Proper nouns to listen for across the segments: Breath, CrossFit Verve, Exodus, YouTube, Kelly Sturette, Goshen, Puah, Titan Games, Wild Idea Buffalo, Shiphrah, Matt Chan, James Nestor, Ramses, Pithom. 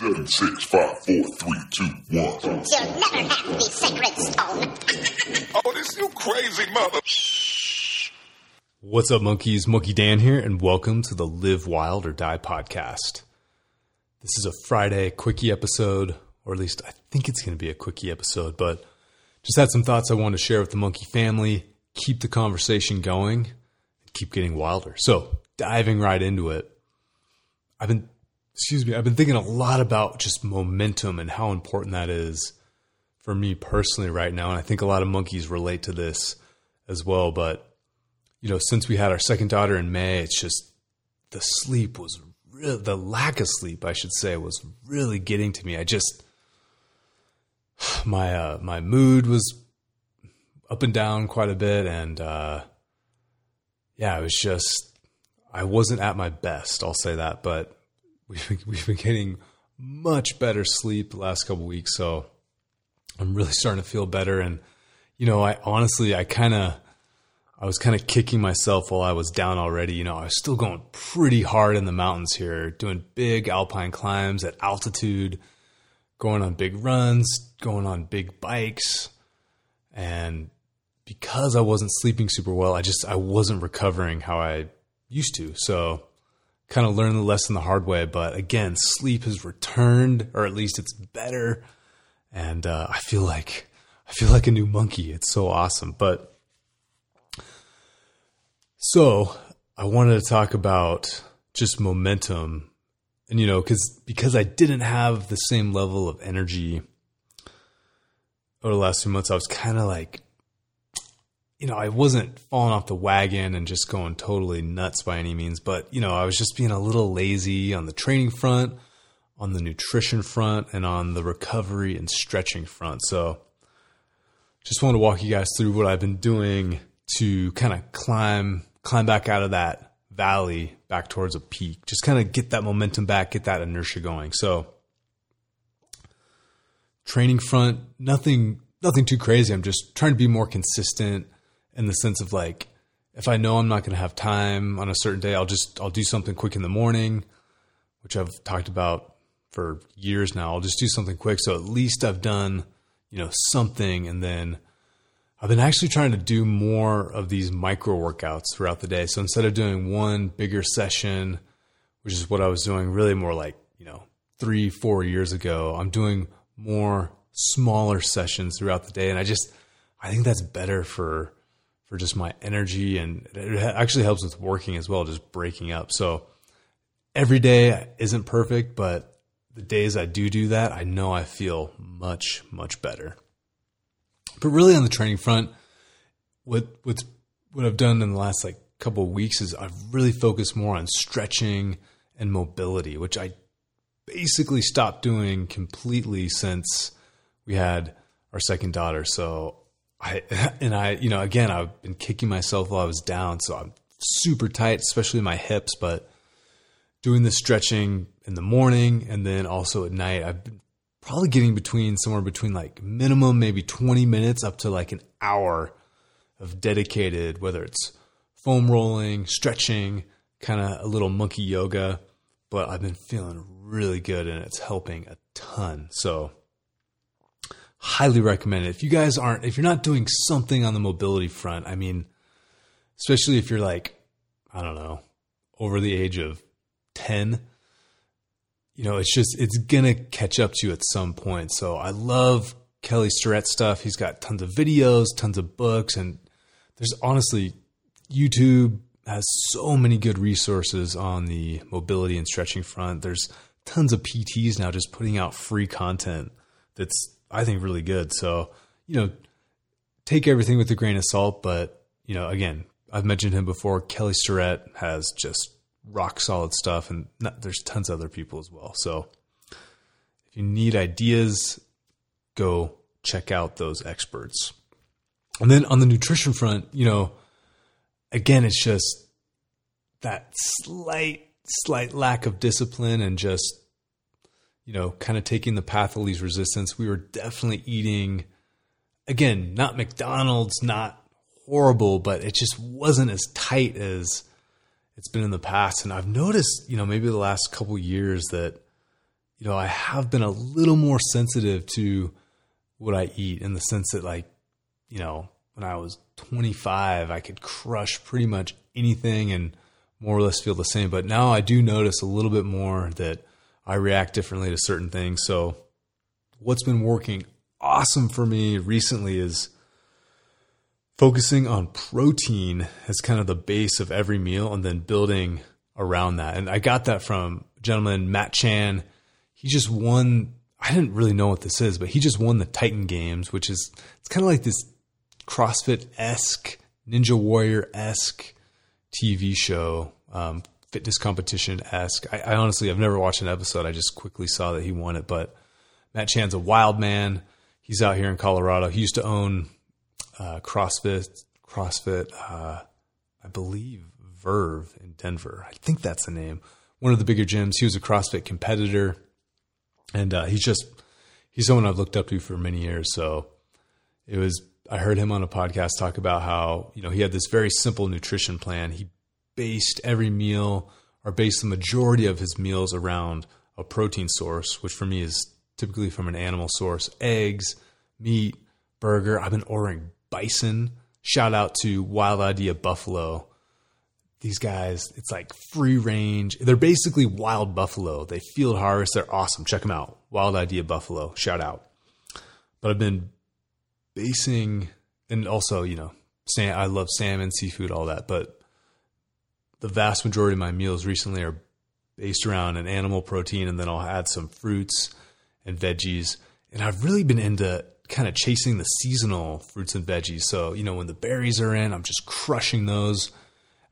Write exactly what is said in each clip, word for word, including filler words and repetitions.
Seven, six, five, four, three, two, one. You'll never have the sacred stone. Oh, this you crazy mother... What's up, monkeys? Monkey Dan here, and welcome to the Live Wild or Die podcast. This is a Friday quickie episode, or at least I think it's going to be a quickie episode, but just had some thoughts I wanted to share with the monkey family, keep the conversation going, and keep getting wilder. So, diving right into it, I've been... Excuse me, I've been thinking a lot about just momentum and how important that is for me personally right now. And I think a lot of monkeys relate to this as well. But, you know, since we had our second daughter in May, it's just the sleep was really, the lack of sleep, I should say, was really getting to me. I just, my, uh, my mood was up and down quite a bit. And, uh, yeah, it was just, I wasn't at my best. I'll say that, but We've we've been getting much better sleep the last couple of weeks, so I'm really starting to feel better. And you know, I honestly, I kind of, I was kind of kicking myself while I was down already. You know, I was still going pretty hard in the mountains here, doing big alpine climbs at altitude, going on big runs, going on big bikes, and because I wasn't sleeping super well, I just I wasn't recovering how I used to. So. Kind of learned the lesson the hard way, but again, sleep has returned, or at least it's better. And, uh, I feel like, I feel like a new monkey. It's so awesome. But so I wanted to talk about just momentum and, you know, cause, because I didn't have the same level of energy over the last few months, I was kind of like, you know, I wasn't falling off the wagon and just going totally nuts by any means, but you know, I was just being a little lazy on the training front, on the nutrition front, and on the recovery and stretching front. So just wanted to walk you guys through what I've been doing to kind of climb, climb back out of that valley back towards a peak, just kind of get that momentum back, get that inertia going. So training front, nothing, nothing too crazy. I'm just trying to be more consistent. In the sense of like, if I know I'm not going to have time on a certain day, I'll just, I'll do something quick in the morning, which I've talked about for years now. I'll just do something quick. So at least I've done, you know, something. And then I've been actually trying to do more of these micro workouts throughout the day. So instead of doing one bigger session, which is what I was doing really more like, you know, three, four years ago, I'm doing more smaller sessions throughout the day. And I just, I think that's better for, for just my energy, and it actually helps with working as well, just breaking up. So every day isn't perfect, but the days I do do that, I know I feel much, much better. But really on the training front, what, what's, what I've done in the last like couple of weeks is I've really focused more on stretching and mobility, which I basically stopped doing completely since we had our second daughter. So I, and I, you know, again, I've been kicking myself while I was down. So I'm super tight, especially my hips, but doing the stretching in the morning and then also at night, I've been probably getting between somewhere between like minimum, maybe twenty minutes up to like an hour of dedicated, whether it's foam rolling, stretching, kind of a little monkey yoga, but I've been feeling really good and it's helping a ton. So highly recommend it. If you guys aren't, if you're not doing something on the mobility front, I mean, especially if you're like, I don't know, over the age of ten, you know, it's just, it's going to catch up to you at some point. So I love Kelly Sturette stuff. He's got tons of videos, tons of books, and there's honestly, YouTube has so many good resources on the mobility and stretching front. There's tons of P Ts now just putting out free content that's, I think, really good. So, you know, take everything with a grain of salt, but you know, again, I've mentioned him before. Kelly Sturette has just rock solid stuff, and not, there's tons of other people as well. So if you need ideas, go check out those experts. And then on the nutrition front, you know, again, it's just that slight, slight lack of discipline and just, you know, kind of taking the path of least resistance. We were definitely eating, again, not McDonald's, not horrible, but it just wasn't as tight as it's been in the past. And I've noticed, you know, maybe the last couple of years that you know, I have been a little more sensitive to what I eat, in the sense that, like, you know, when I was twenty-five, I could crush pretty much anything and more or less feel the same. But now I do notice a little bit more that I react differently to certain things. So what's been working awesome for me recently is focusing on protein as kind of the base of every meal and then building around that. And I got that from a gentleman, Matt Chan. He just won, I didn't really know what this is, but he just won the Titan Games, which is, it's kind of like this CrossFit-esque, Ninja Warrior-esque T V show, um, fitness competition-esque. I, I honestly, I've never watched an episode. I just quickly saw that he won it. But Matt Chan's a wild man. He's out here in Colorado. He used to own Uh, CrossFit, CrossFit, uh, I believe Verve in Denver. I think that's the name. One of the bigger gyms. He was a CrossFit competitor, and uh, he's just, he's someone I've looked up to for many years. So it was, I heard him on a podcast talk about how, you know, he had this very simple nutrition plan. He based every meal, or based the majority of his meals, around a protein source, which for me is typically from an animal source, eggs, meat, burger. I've been ordering bison. Shout out to Wild Idea Buffalo. These guys, it's like free range. They're basically wild buffalo. They field harvest. They're awesome. Check them out. Wild Idea Buffalo. Shout out. But I've been basing, and also, you know, I love salmon, seafood, all that. But the vast majority of my meals recently are based around an animal protein, and then I'll add some fruits and veggies. And I've really been into kind of chasing the seasonal fruits and veggies. So, you know, when the berries are in, I'm just crushing those.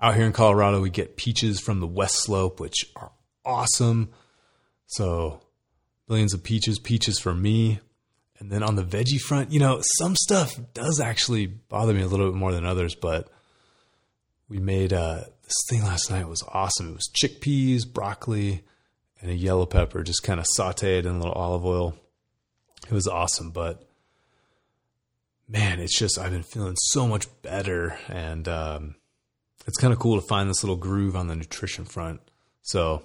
Out here in Colorado, we get peaches from the West Slope, which are awesome. So billions of peaches, peaches for me. And then on the veggie front, you know, some stuff does actually bother me a little bit more than others, but we made uh, this thing last night. It was awesome. It was chickpeas, broccoli, and a yellow pepper, just kind of sauteed in a little olive oil. It was awesome. But man, it's just, I've been feeling so much better, and um, it's kind of cool to find this little groove on the nutrition front. So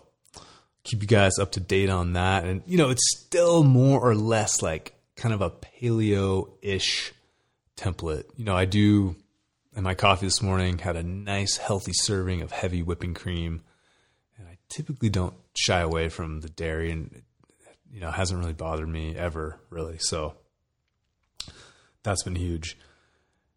keep you guys up to date on that. And, you know, it's still more or less like kind of a paleo-ish template. You know, I do, and my coffee this morning had a nice healthy serving of heavy whipping cream, and I typically don't shy away from the dairy, and, you know, it hasn't really bothered me ever, really. So that's been huge.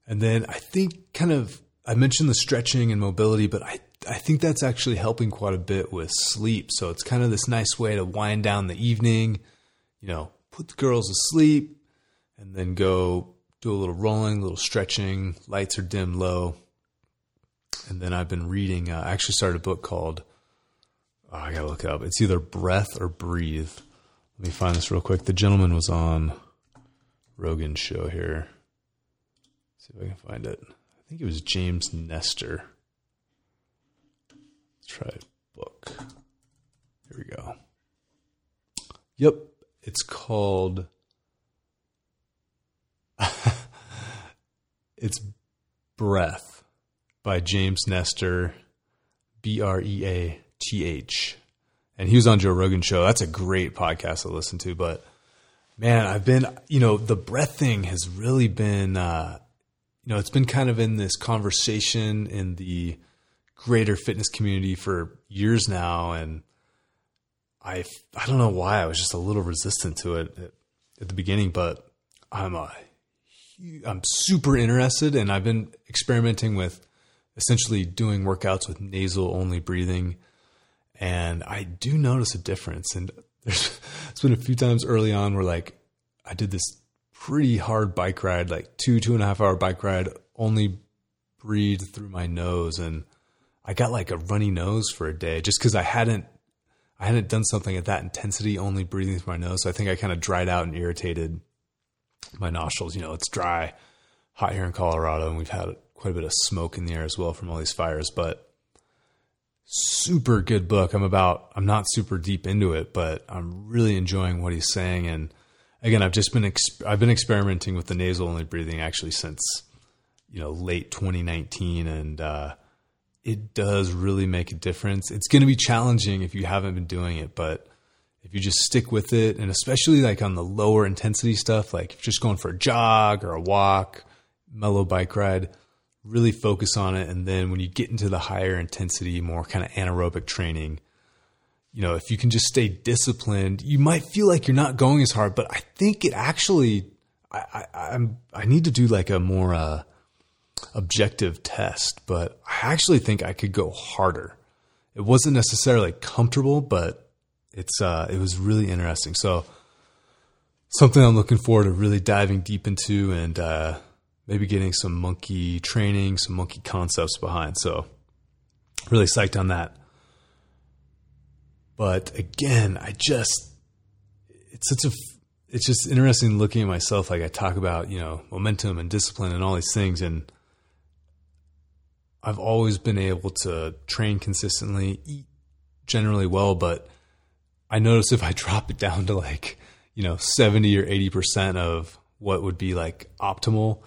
And then I think kind of, I mentioned the stretching and mobility, but I, I think that's actually helping quite a bit with sleep. So it's kind of this nice way to wind down the evening, you know, put the girls to sleep, and then go do a little rolling, a little stretching, lights are dim low. And then I've been reading, uh, I actually started a book called, oh, I gotta look it up. It's either Breath or Breathe. Let me find this real quick. The gentleman was on Rogan's show here. Let's see if I can find it. I think it was James Nestor. Let's try a book. Here we go. Yep. It's called, it's Breath by James Nestor, B R E A T H. And he was on Joe Rogan's show. That's a great podcast to listen to, but man, I've been, you know, the breath thing has really been, uh, you know, it's been kind of in this conversation in the greater fitness community for years now. And I, I don't know why I was just a little resistant to it at, at the beginning, but I'm a, I'm super interested, and I've been experimenting with essentially doing workouts with nasal only breathing. And I do notice a difference. And there's, it's been a few times early on where, like, I did this pretty hard bike ride, like two, two and a half hour bike ride, only breathe through my nose. And I got like a runny nose for a day just because I hadn't, I hadn't done something at that intensity, only breathing through my nose. So I think I kind of dried out and irritated my nostrils. You know, it's dry, hot here in Colorado, and we've had quite a bit of smoke in the air as well from all these fires. But super good book. I'm about, I'm not super deep into it, but I'm really enjoying what he's saying. And again, I've just been, ex- I've been experimenting with the nasal only breathing actually since, you know, late twenty nineteen. And, uh, it does really make a difference. It's going to be challenging if you haven't been doing it, but if you just stick with it, and especially like on the lower intensity stuff, like if you're just going for a jog or a walk, mellow bike ride, really focus on it. And then when you get into the higher intensity, more kind of anaerobic training, you know, if you can just stay disciplined, you might feel like you're not going as hard, but I think it actually, I, I, I'm, I need to do like a more uh, objective test, but I actually think I could go harder. It wasn't necessarily comfortable, but it's, uh, it was really interesting. So something I'm looking forward to really diving deep into, and, uh, maybe getting some monkey training, some monkey concepts behind. So really psyched on that. But again, I just, it's such a, it's just interesting looking at myself. Like I talk about, you know, momentum and discipline and all these things. And I've always been able to train consistently, eat generally well, but I notice if I drop it down to like, you know, seventy or eighty percent of what would be like optimal,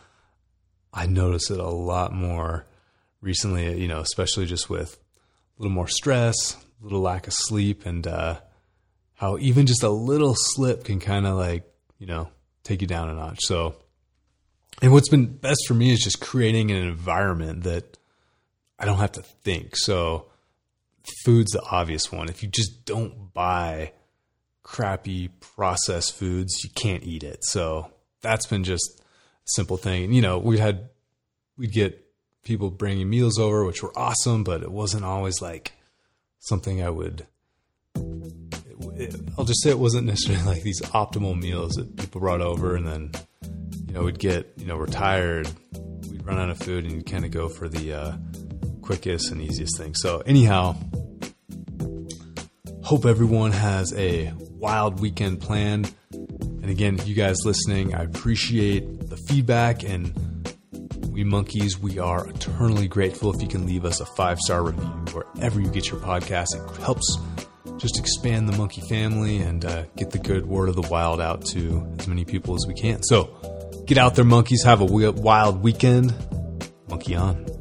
I notice it a lot more recently, you know, especially just with a little more stress, a little lack of sleep, and uh, how even just a little slip can kind of like, you know, take you down a notch. So, and what's been best for me is just creating an environment that I don't have to think. So food's the obvious one. If you just don't buy crappy processed foods, you can't eat it. So that's been just simple thing. You know, we had, we'd get people bringing meals over, which were awesome, but it wasn't always like something I would, it, it, I'll just say it wasn't necessarily like these optimal meals that people brought over. And then, you know, we'd get, you know, we're tired, we'd run out of food, and you'd kind of go for the uh, quickest and easiest thing. So anyhow, hope everyone has a wild weekend planned. And again, you guys listening, I appreciate the feedback, and we monkeys, we are eternally grateful if you can leave us a five-star review wherever you get your podcast. It helps just expand the monkey family and uh, get the good word of the wild out to as many people as we can. So get out there, monkeys. Have a wild weekend. Monkey on.